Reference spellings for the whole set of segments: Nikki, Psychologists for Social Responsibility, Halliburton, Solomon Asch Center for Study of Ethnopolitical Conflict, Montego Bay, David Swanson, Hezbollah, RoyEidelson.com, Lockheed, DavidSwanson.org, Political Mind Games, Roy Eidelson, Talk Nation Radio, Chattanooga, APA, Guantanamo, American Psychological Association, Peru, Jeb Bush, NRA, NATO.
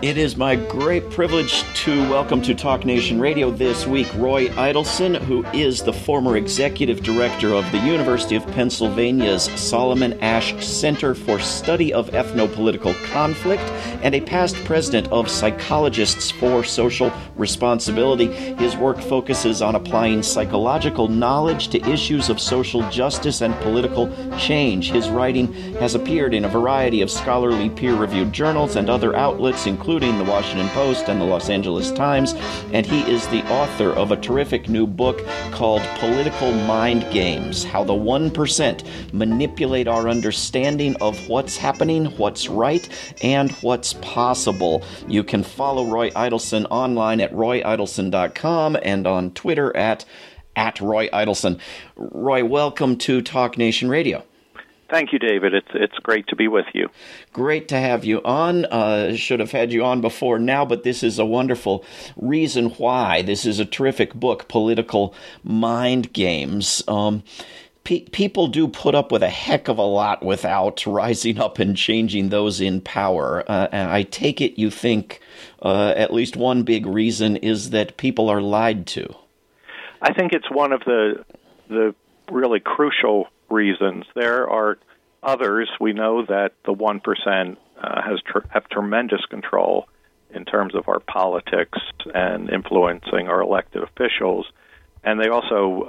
It is my great privilege to welcome to Talk Nation Radio this week Roy Eidelson, who is the former executive director of the University of Pennsylvania's Solomon Asch Center for Study of Ethnopolitical Conflict and a past president of Psychologists for Social Responsibility. His work focuses on applying psychological knowledge to issues of social justice and political change. His writing has appeared in a variety of scholarly peer-reviewed journals and other outlets, including the Washington Post and the Los Angeles Times, and he is the author of a terrific new book called Political Mind Games: How the 1% Manipulate Our Understanding of What's Happening, What's Right, and What's Possible. You can follow Roy Eidelson online at RoyEidelson.com and on Twitter at Roy Eidelson. Roy, welcome to Talk Nation Radio. Thank you, David. It's great to be with you. Great to have you on. Should have had you on before now, but this is a wonderful reason why. This is a terrific book, Political Mind Games. People do put up with a heck of a lot without rising up and changing those in power. And I take it you think at least one big reason is that people are lied to. I think it's one of the really crucial reasons. There are others. We know that the 1% have tremendous control in terms of our politics and influencing our elected officials, and they also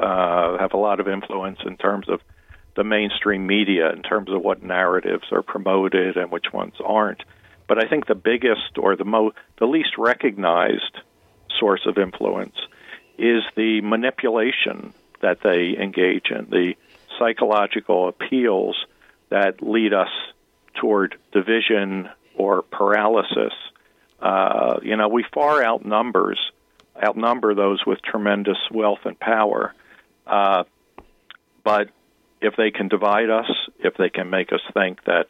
have a lot of influence in terms of the mainstream media, in terms of what narratives are promoted and which ones aren't. But I think the biggest or the least recognized source of influence is the manipulation that they engage in, the psychological appeals that lead us toward division or paralysis. We far outnumber those with tremendous wealth and power. But if they can divide us, if they can make us think that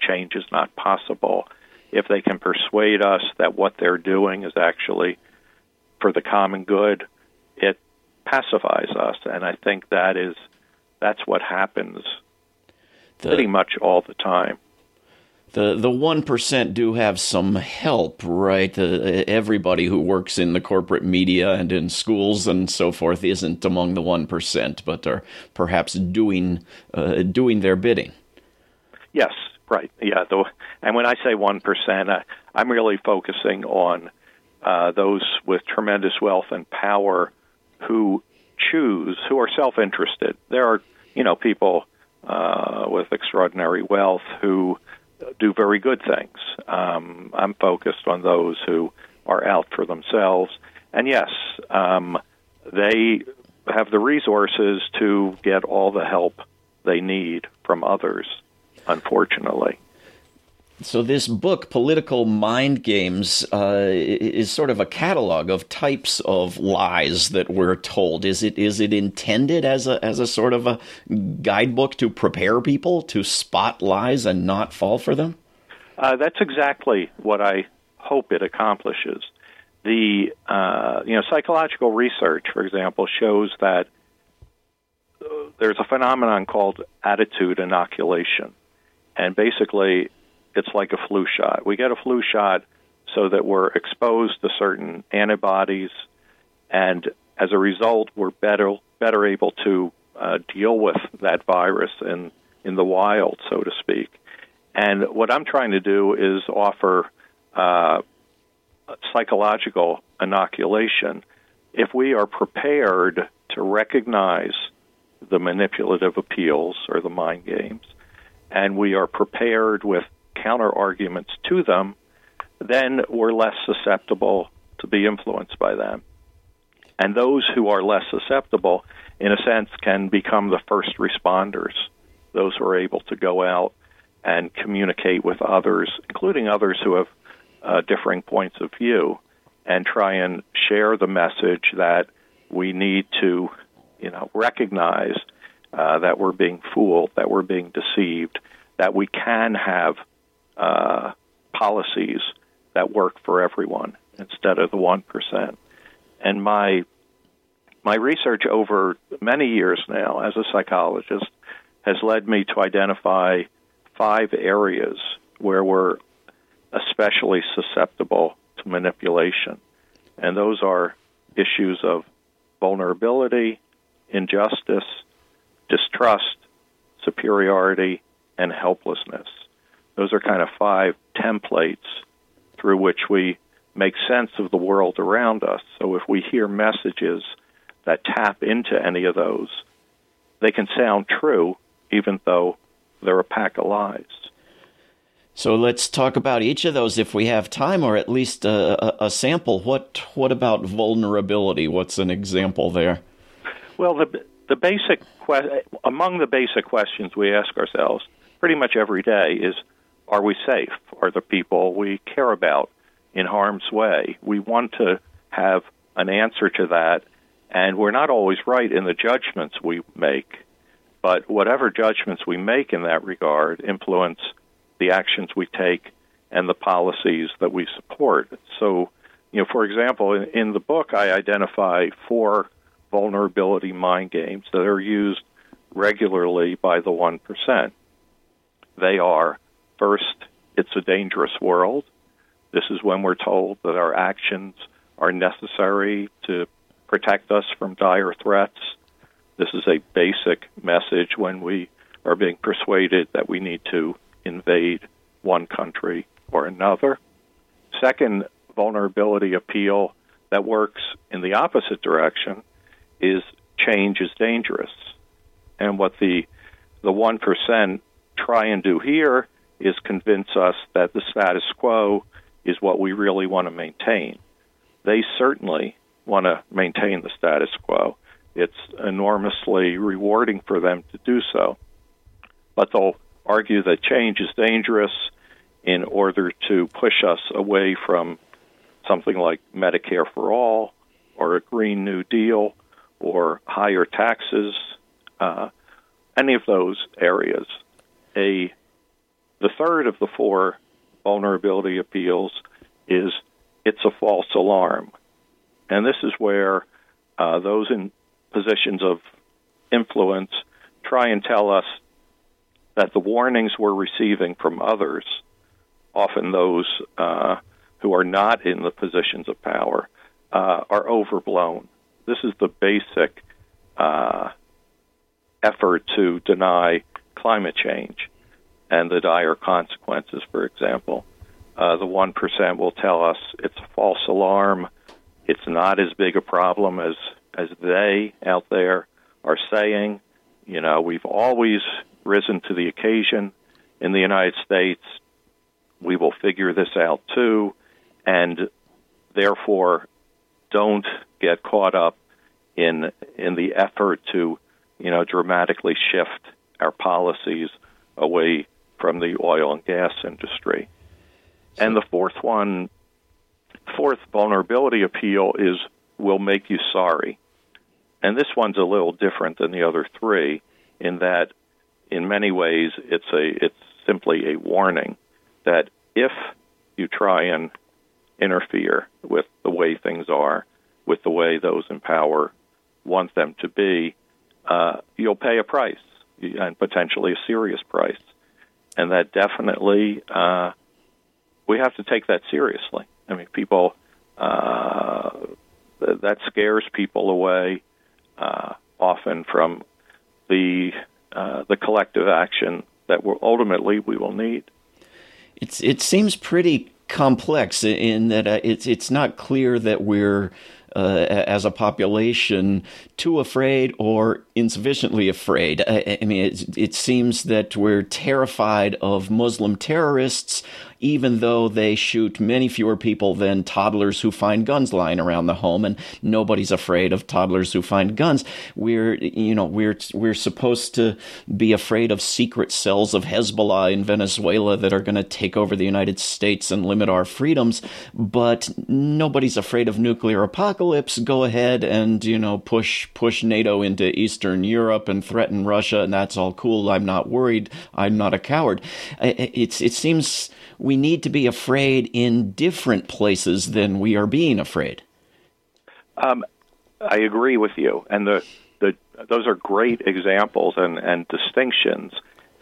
change is not possible, if they can persuade us that what they're doing is actually for the common good, it pacifies us. And I think that's what happens pretty much all the time. The 1% do have some help, right? Everybody who works in the corporate media and in schools and so forth isn't among the 1%, but are perhaps doing their bidding. Yes, right. Yeah, and when I say 1%, I'm really focusing on those with tremendous wealth and power who are self-interested. There are people with extraordinary wealth who do very good things. I'm focused on those who are out for themselves. And yes, they have the resources to get all the help they need from others, unfortunately. So this book, Political Mind Games, is sort of a catalog of types of lies that we're told. Is it intended as a sort of a guidebook to prepare people to spot lies and not fall for them? That's exactly what I hope it accomplishes. The psychological research, for example, shows that there's a phenomenon called attitude inoculation, and basically, it's like a flu shot. We get a flu shot so that we're exposed to certain antibodies, and as a result, we're better able to deal with that virus in the wild, so to speak. And what I'm trying to do is offer psychological inoculation. If we are prepared to recognize the manipulative appeals or the mind games, and we are prepared with counter-arguments to them, then we're less susceptible to be influenced by them. And those who are less susceptible, in a sense, can become the first responders, those who are able to go out and communicate with others, including others who have differing points of view, and try and share the message that we need to recognize that we're being fooled, that we're being deceived, that we can have policies that work for everyone instead of the 1%. And my my research over many years now as a psychologist has led me to identify 5 areas where we're especially susceptible to manipulation. And those are issues of vulnerability, injustice, distrust, superiority, and helplessness. Those are kind of 5 templates through which we make sense of the world around us. So if we hear messages that tap into any of those, they can sound true even though they're a pack of lies. So let's talk about each of those if we have time, or at least a sample. What about vulnerability? What's an example there? Well, the basic among the basic questions we ask ourselves pretty much every day is, are we safe? Are the people we care about in harm's way? We want to have an answer to that, and we're not always right in the judgments we make. But whatever judgments we make in that regard influence the actions we take and the policies that we support. So, you know, for example, in the book, I identify 4 vulnerability mind games that are used regularly by the 1%. They are, first, it's a dangerous world. This is when we're told that our actions are necessary to protect us from dire threats. This is a basic message when we are being persuaded that we need to invade one country or another. Second vulnerability appeal that works in the opposite direction is change is dangerous. And what the 1% try and do here is convince us that the status quo is what we really want to maintain. They certainly want to maintain the status quo. It's enormously rewarding for them to do so. But they'll argue that change is dangerous in order to push us away from something like Medicare for All or a Green New Deal or higher taxes, any of those areas. The third of the 4 vulnerability appeals is it's a false alarm. And this is where those in positions of influence try and tell us that the warnings we're receiving from others, often those who are not in the positions of power, are overblown. This is the basic effort to deny climate change and the dire consequences, for example. The 1% will tell us it's a false alarm. It's not as big a problem as they out there are saying. You know, we've always risen to the occasion in the United States. We will figure this out too, and therefore don't get caught up in the effort to, you know, dramatically shift our policies away from the oil and gas industry. And the fourth vulnerability appeal is we'll make you sorry. And this one's a little different than the other 3 in that in many ways it's simply a warning that if you try and interfere with the way things are, with the way those in power want them to be, you'll pay a price, and potentially a serious price. And that definitely, we have to take that seriously. I mean, people, that scares people away often from the collective action that ultimately we will need. It seems pretty complex in that it's not clear that we're, as a population, too afraid or insufficiently afraid. I mean, it seems that we're terrified of Muslim terrorists, even though they shoot many fewer people than toddlers who find guns lying around the home, and nobody's afraid of toddlers who find guns. We're supposed to be afraid of secret cells of Hezbollah in Venezuela that are going to take over the United States and limit our freedoms, but nobody's afraid of nuclear apocalypse. Go ahead and, you know, push NATO into Eastern Europe and threaten Russia, and that's all cool. I'm not worried. I'm not a coward. It seems we need to be afraid in different places than we are being afraid. I agree with you. And those are great examples and distinctions.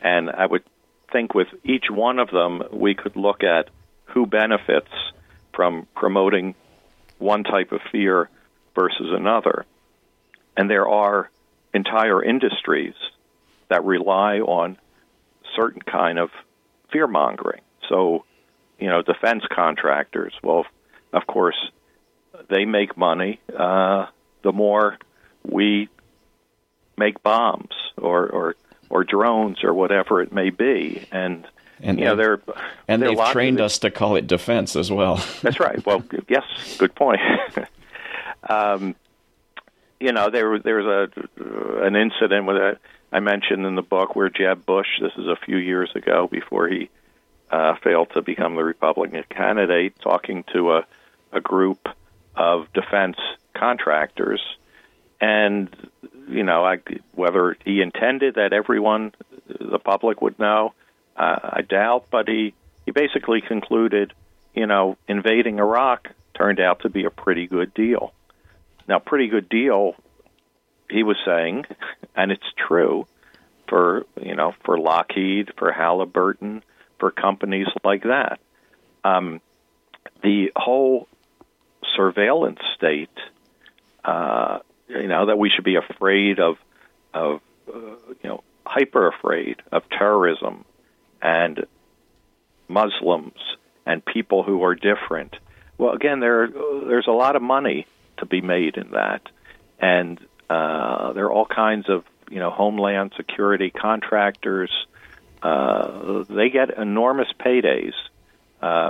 And I would think with each one of them, we could look at who benefits from promoting one type of fear versus another. And there are entire industries that rely on certain kind of fear-mongering. So, defense contractors, well, of course, they make money the more we make bombs or drones or whatever it may be. And they've trained us to call it defense as well. That's right. Well, yes, good point. There's an incident with I mentioned in the book where Jeb Bush, this is a few years ago before he failed to become the Republican candidate, talking to a group of defense contractors. And, whether he intended that everyone, the public, would know, I doubt, but he basically concluded, invading Iraq turned out to be a pretty good deal. Now, pretty good deal, he was saying, and it's true, for Lockheed, for Halliburton, for companies like that. The whole surveillance state, that we should be afraid of hyper afraid of terrorism and Muslims and people who are different. Well, again, there's a lot of money to be made in that, and there are all kinds of homeland security contractors. They get enormous paydays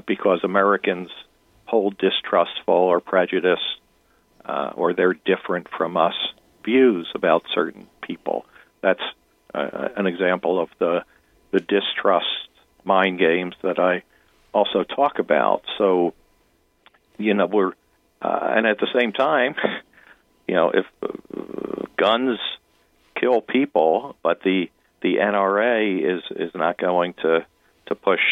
because Americans hold distrustful or prejudiced or they're different from us views about certain people. That's an example of the distrust mind games that I also talk about. So, we're and at the same time, if guns kill people, but the NRA is not going to push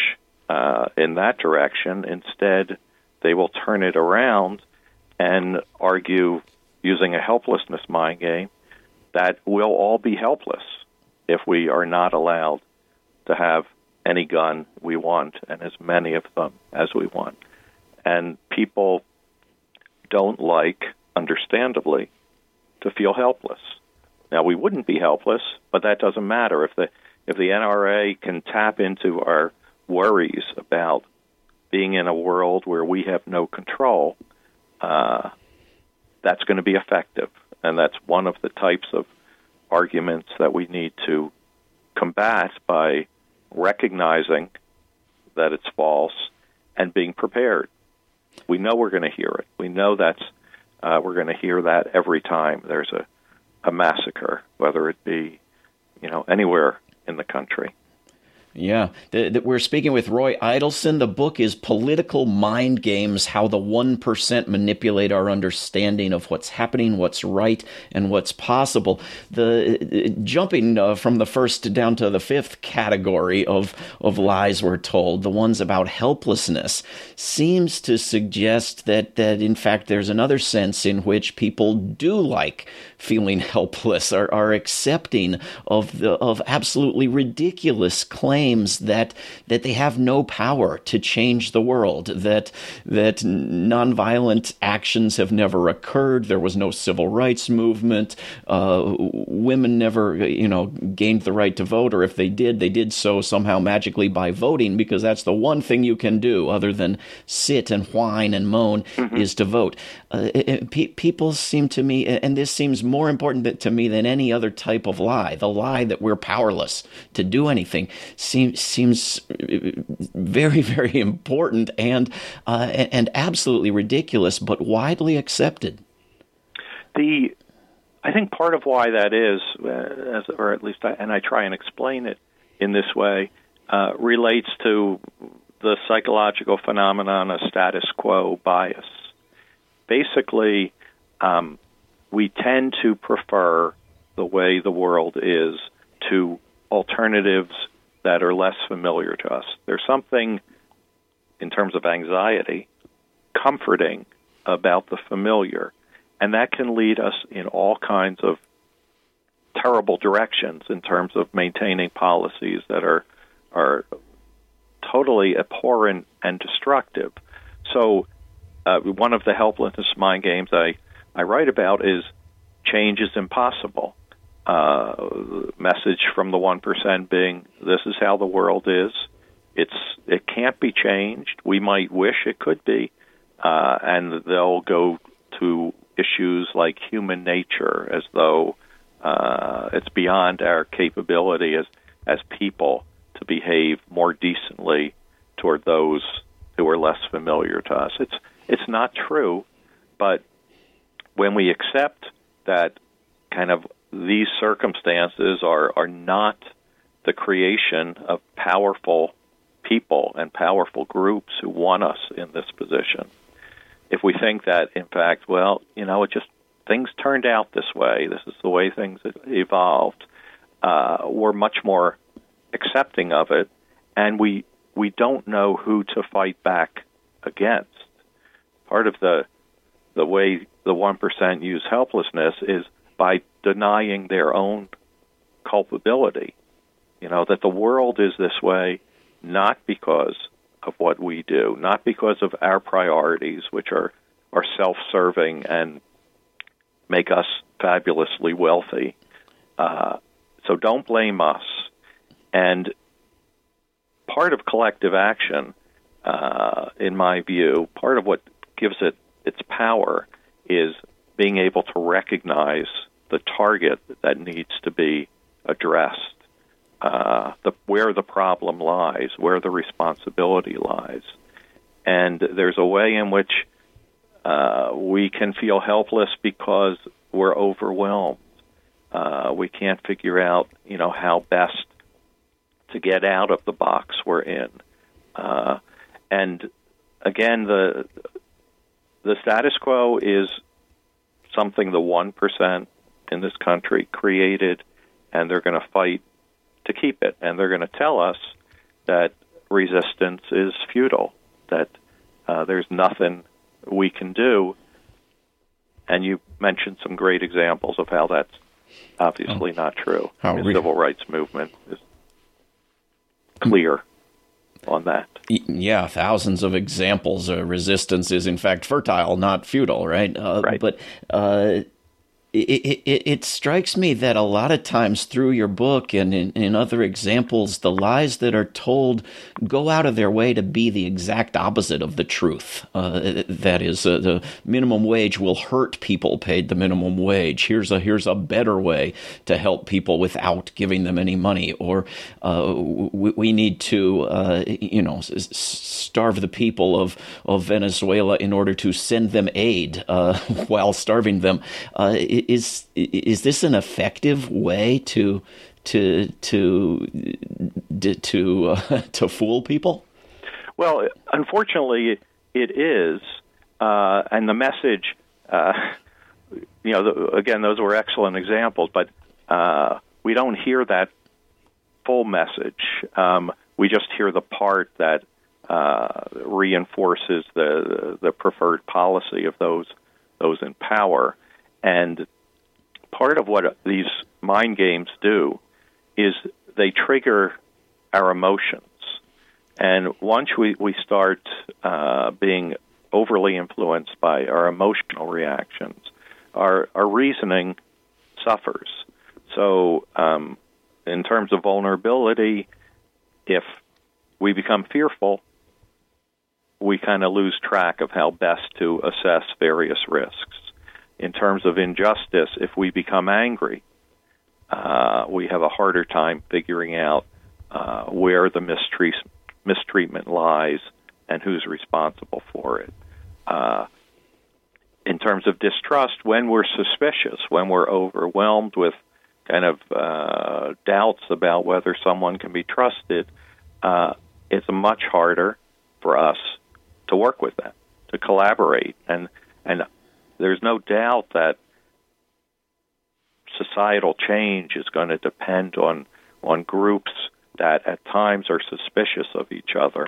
in that direction. Instead, they will turn it around and argue using a helplessness mind game that we'll all be helpless if we are not allowed to have any gun we want and as many of them as we want. And people don't like, understandably, to feel helpless. Now, we wouldn't be helpless, but that doesn't matter. If the NRA can tap into our worries about being in a world where we have no control, that's going to be effective. And that's one of the types of arguments that we need to combat by recognizing that it's false and being prepared. We know we're going to hear it. We know that's we're going to hear that every time there's a massacre, whether it be anywhere in the country. Yeah. We're speaking with Roy Eidelson. The book is Political Mind Games, How the 1% Manipulate Our Understanding of What's Happening, What's Right, and What's Possible. Jumping from the first down to the fifth category of lies we're told, the ones about helplessness, seems to suggest that in fact, there's another sense in which people do like feeling helpless, are accepting of absolutely ridiculous claims that they have no power to change the world, that nonviolent actions have never occurred, there was no civil rights movement, women never gained the right to vote, or if they did so somehow magically by voting, because that's the one thing you can do other than sit and whine and moan, mm-hmm. is to vote. People seem to me, and this seems more important to me than any other type of lie, the lie that we're powerless to do anything, seems very, very important and absolutely ridiculous, but widely accepted. I think part of why that is, or at least I try and explain it in this way, relates to the psychological phenomenon of status quo bias. Basically, we tend to prefer the way the world is to alternatives that are less familiar to us. There's something, in terms of anxiety, comforting about the familiar. And that can lead us in all kinds of terrible directions in terms of maintaining policies that are totally abhorrent and destructive. So one of the helplessness mind games I write about is change is impossible. Message from the 1% being, this is how the world is. It can't be changed. We might wish it could be. And they'll go to issues like human nature as though it's beyond our capability as people to behave more decently toward those who are less familiar to us. It's not true, but when we accept that kind of these circumstances are not the creation of powerful people and powerful groups who want us in this position, if we think that, in fact, well, you know, it just things turned out this way, this is the way things evolved, we're much more accepting of it, and we don't know who to fight back against. Part of the way the 1% use helplessness is by denying their own culpability. You know, that the world is this way not because of what we do, not because of our priorities, which are self-serving and make us fabulously wealthy. So don't blame us. And part of collective action, in my view, part of what gives it its power is being able to recognize the target that needs to be addressed, where the problem lies, where the responsibility lies. And there's a way in which we can feel helpless because we're overwhelmed. We can't figure out, you know, how best to get out of the box we're in. And again, the status quo is something the 1% in this country created, and they're going to fight to keep it. And they're going to tell us that resistance is futile, that there's nothing we can do. And you mentioned some great examples of how that's obviously not true. The civil rights movement is clear on that. Yeah, thousands of examples. Resistance is, in fact, fertile, not futile, right? Right. But it strikes me that a lot of times through your book and in other examples, the lies that are told go out of their way to be the exact opposite of the truth. That is, the minimum wage will hurt people paid the minimum wage. Here's a better way to help people without giving them any money. Or we need to starve the people of Venezuela in order to send them aid while starving them. Is this an effective way to fool people? Well, unfortunately, it is, and the message. Again, those were excellent examples, but we don't hear that full message. We just hear the part that reinforces the preferred policy of those in power. And part of what these mind games do is they trigger our emotions. And once we start being overly influenced by our emotional reactions, our reasoning suffers. So in terms of vulnerability, if we become fearful, we kind of lose track of how best to assess various risks. In terms of injustice, if we become angry, we have a harder time figuring out where the mistreatment lies and who's responsible for it. In terms of distrust, when we're suspicious, when we're overwhelmed with kind of doubts about whether someone can be trusted, it's much harder for us to work with them, to collaborate, and there's no doubt that societal change is going to depend on groups that at times are suspicious of each other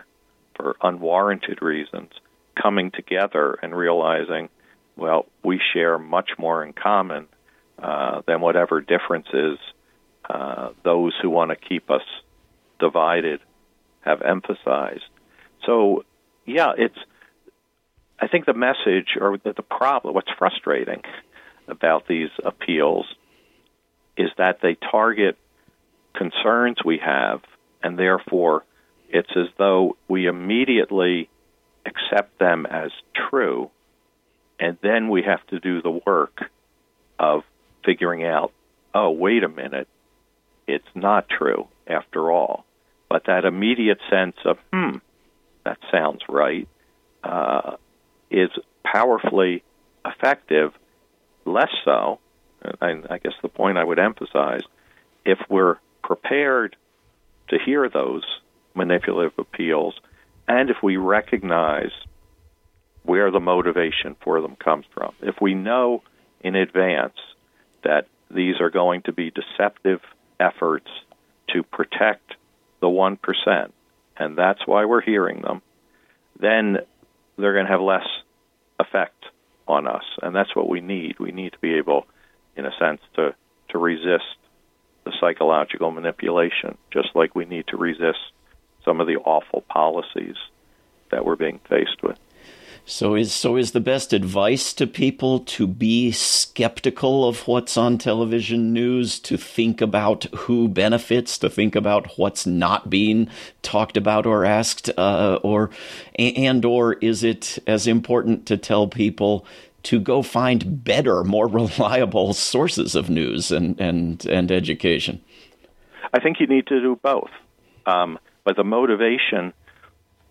for unwarranted reasons, coming together and realizing well, we share much more in common than whatever differences those who want to keep us divided have emphasized. So, yeah, I think the message or the problem, what's frustrating about these appeals is that they target concerns we have, and therefore it's as though we immediately accept them as true, and then we have to do the work of figuring out, oh, wait a minute, it's not true after all. But that immediate sense of, that sounds right, is powerfully effective, less so, and I guess the point I would emphasize, if we're prepared to hear those manipulative appeals, and if we recognize where the motivation for them comes from. If we know in advance that these are going to be deceptive efforts to protect the 1%, and that's why we're hearing them, then they're going to have less effect on us. And that's what we need. We need to be able, in a sense, to resist the psychological manipulation, just like we need to resist some of the awful policies that we're being faced with. So is the best advice to people to be skeptical of what's on television news, to think about who benefits, to think about what's not being talked about or asked, or is it as important to tell people to go find better, more reliable sources of news and education? I think you need to do both. But the motivation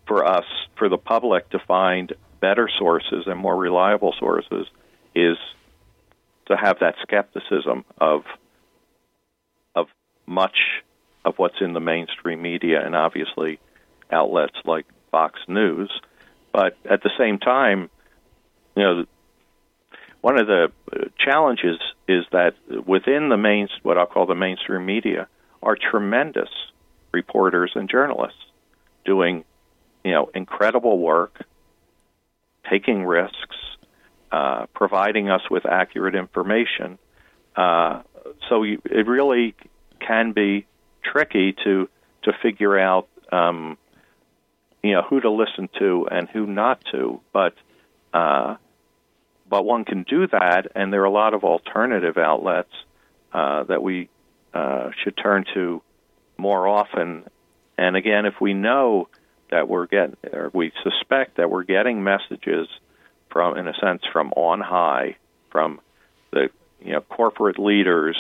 for us, for the public, to find better sources and more reliable sources is to have that skepticism of much of what's in the mainstream media and obviously outlets like Fox News. But at the same time, you know, one of the challenges is that within the what I'll call the mainstream media are tremendous reporters and journalists doing, you know, incredible work, taking risks, providing us with accurate information. So it really can be tricky to figure out, who to listen to and who not to. But one can do that, and there are a lot of alternative outlets that we should turn to more often. And again, if we know that we're getting, or we suspect that we're getting messages from, in a sense, from on high, from the corporate leaders,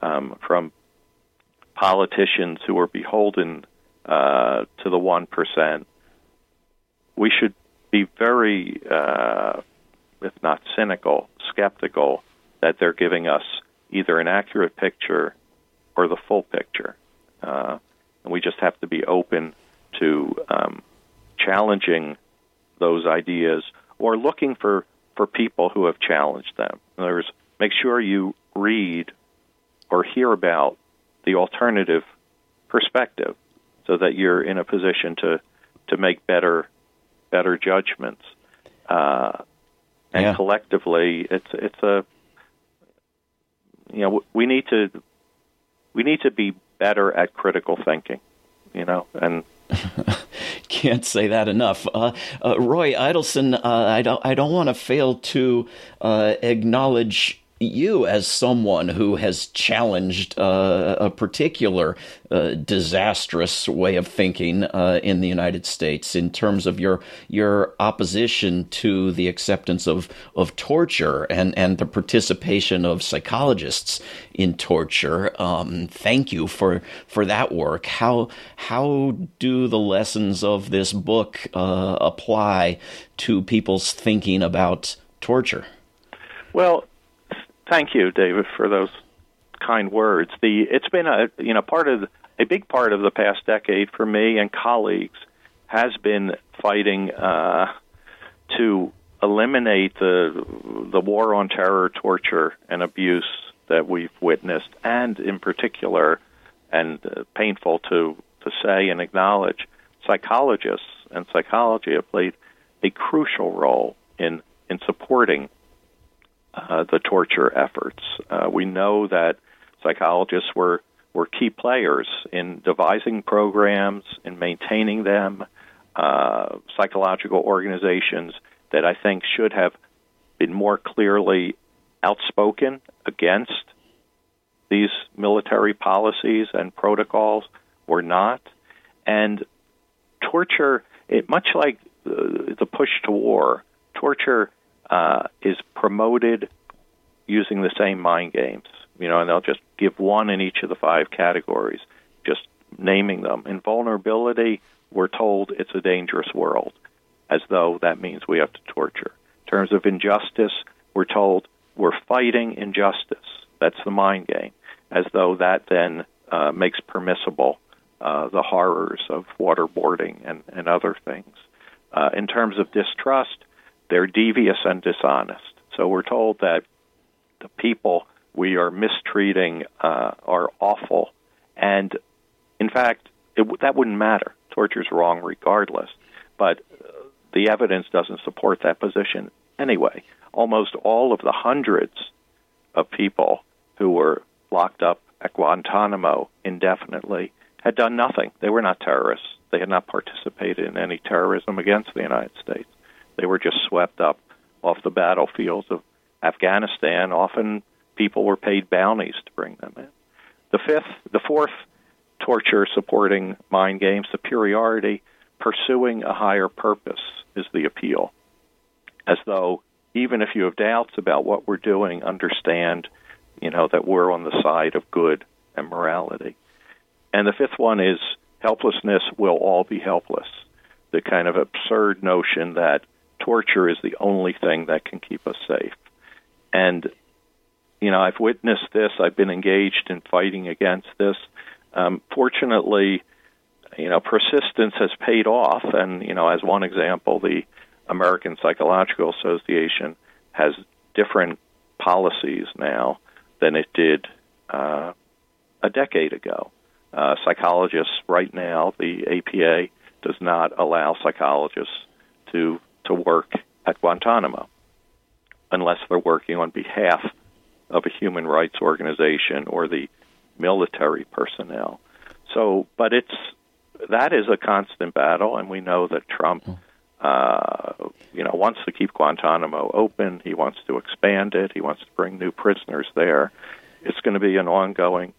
from politicians who are beholden to the 1%, we should be very, if not cynical, skeptical that they're giving us either an accurate picture or the full picture. And we just have to be open to challenging those ideas or looking for people who have challenged them. In other words, make sure you read or hear about the alternative perspective so that you're in a position to make better judgments. And collectively, it's a, we need to be better at critical thinking, and can't say that enough. Roy Eidelson, I don't want to fail to acknowledge you as someone who has challenged a particular disastrous way of thinking in the United States in terms of your opposition to the acceptance of torture and the participation of psychologists in torture. Thank you for that work. How do the lessons of this book apply to people's thinking about torture? Well, thank you, David, for those kind words. It's been a big part of the past decade for me and colleagues has been fighting to eliminate the war on terror, torture, and abuse that we've witnessed, and in particular, and painful to say and acknowledge, psychologists and psychology have played a crucial role in supporting the torture efforts. We know that psychologists were key players in devising programs, in maintaining them, psychological organizations that I think should have been more clearly outspoken against these military policies and protocols were not. And torture, much like the push to war, torture is promoted using the same mind games. You know, and they'll just give one in each of the five categories, just naming them. In vulnerability, we're told it's a dangerous world, as though that means we have to torture. In terms of injustice, we're told we're fighting injustice. That's the mind game, as though that then makes permissible the horrors of waterboarding and other things. In terms of distrust, they're devious and dishonest. So we're told that the people we are mistreating are awful. And, in fact, that wouldn't matter. Torture's wrong regardless. But the evidence doesn't support that position anyway. Almost all of the hundreds of people who were locked up at Guantanamo indefinitely had done nothing. They were not terrorists. They had not participated in any terrorism against the United States. They were just swept up off the battlefields of Afghanistan, often people were paid bounties to bring them in. The fourth torture-supporting mind game, superiority, pursuing a higher purpose is the appeal. As though even if you have doubts about what we're doing, understand, you know, that we're on the side of good and morality. And the fifth one is helplessness, we'll all be helpless. The kind of absurd notion that torture is the only thing that can keep us safe. And you know, I've witnessed this. I've been engaged in fighting against this. Fortunately, you know, persistence has paid off. And, you know, as one example, the American Psychological Association has different policies now than it did a decade ago. Psychologists right now, the APA, does not allow psychologists to work at Guantanamo unless they're working on behalf of a human rights organization or the military personnel. So, but that is a constant battle, and we know that Trump, you know, wants to keep Guantanamo open. He wants to expand it. He wants to bring new prisoners there. It's going to be an ongoing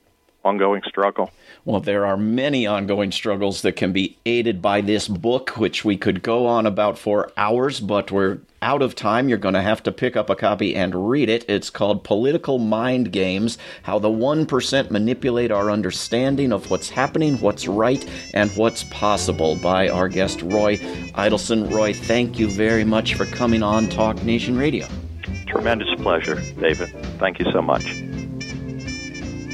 struggle. Well, there are many ongoing struggles that can be aided by this book, which we could go on about for hours, but we're out of time. You're going to have to pick up a copy and read it. It's called Political Mind Games, How the 1% Manipulate Our Understanding of What's Happening, What's Right, and What's Possible, by our guest, Roy Eidelson. Roy, thank you very much for coming on Talk Nation Radio. Tremendous pleasure, David. Thank you so much.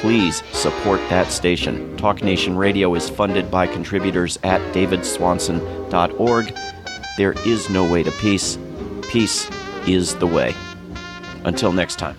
please support that station. Talk Nation Radio is funded by contributors at DavidSwanson.org. There is no way to peace. Peace is the way. Until next time.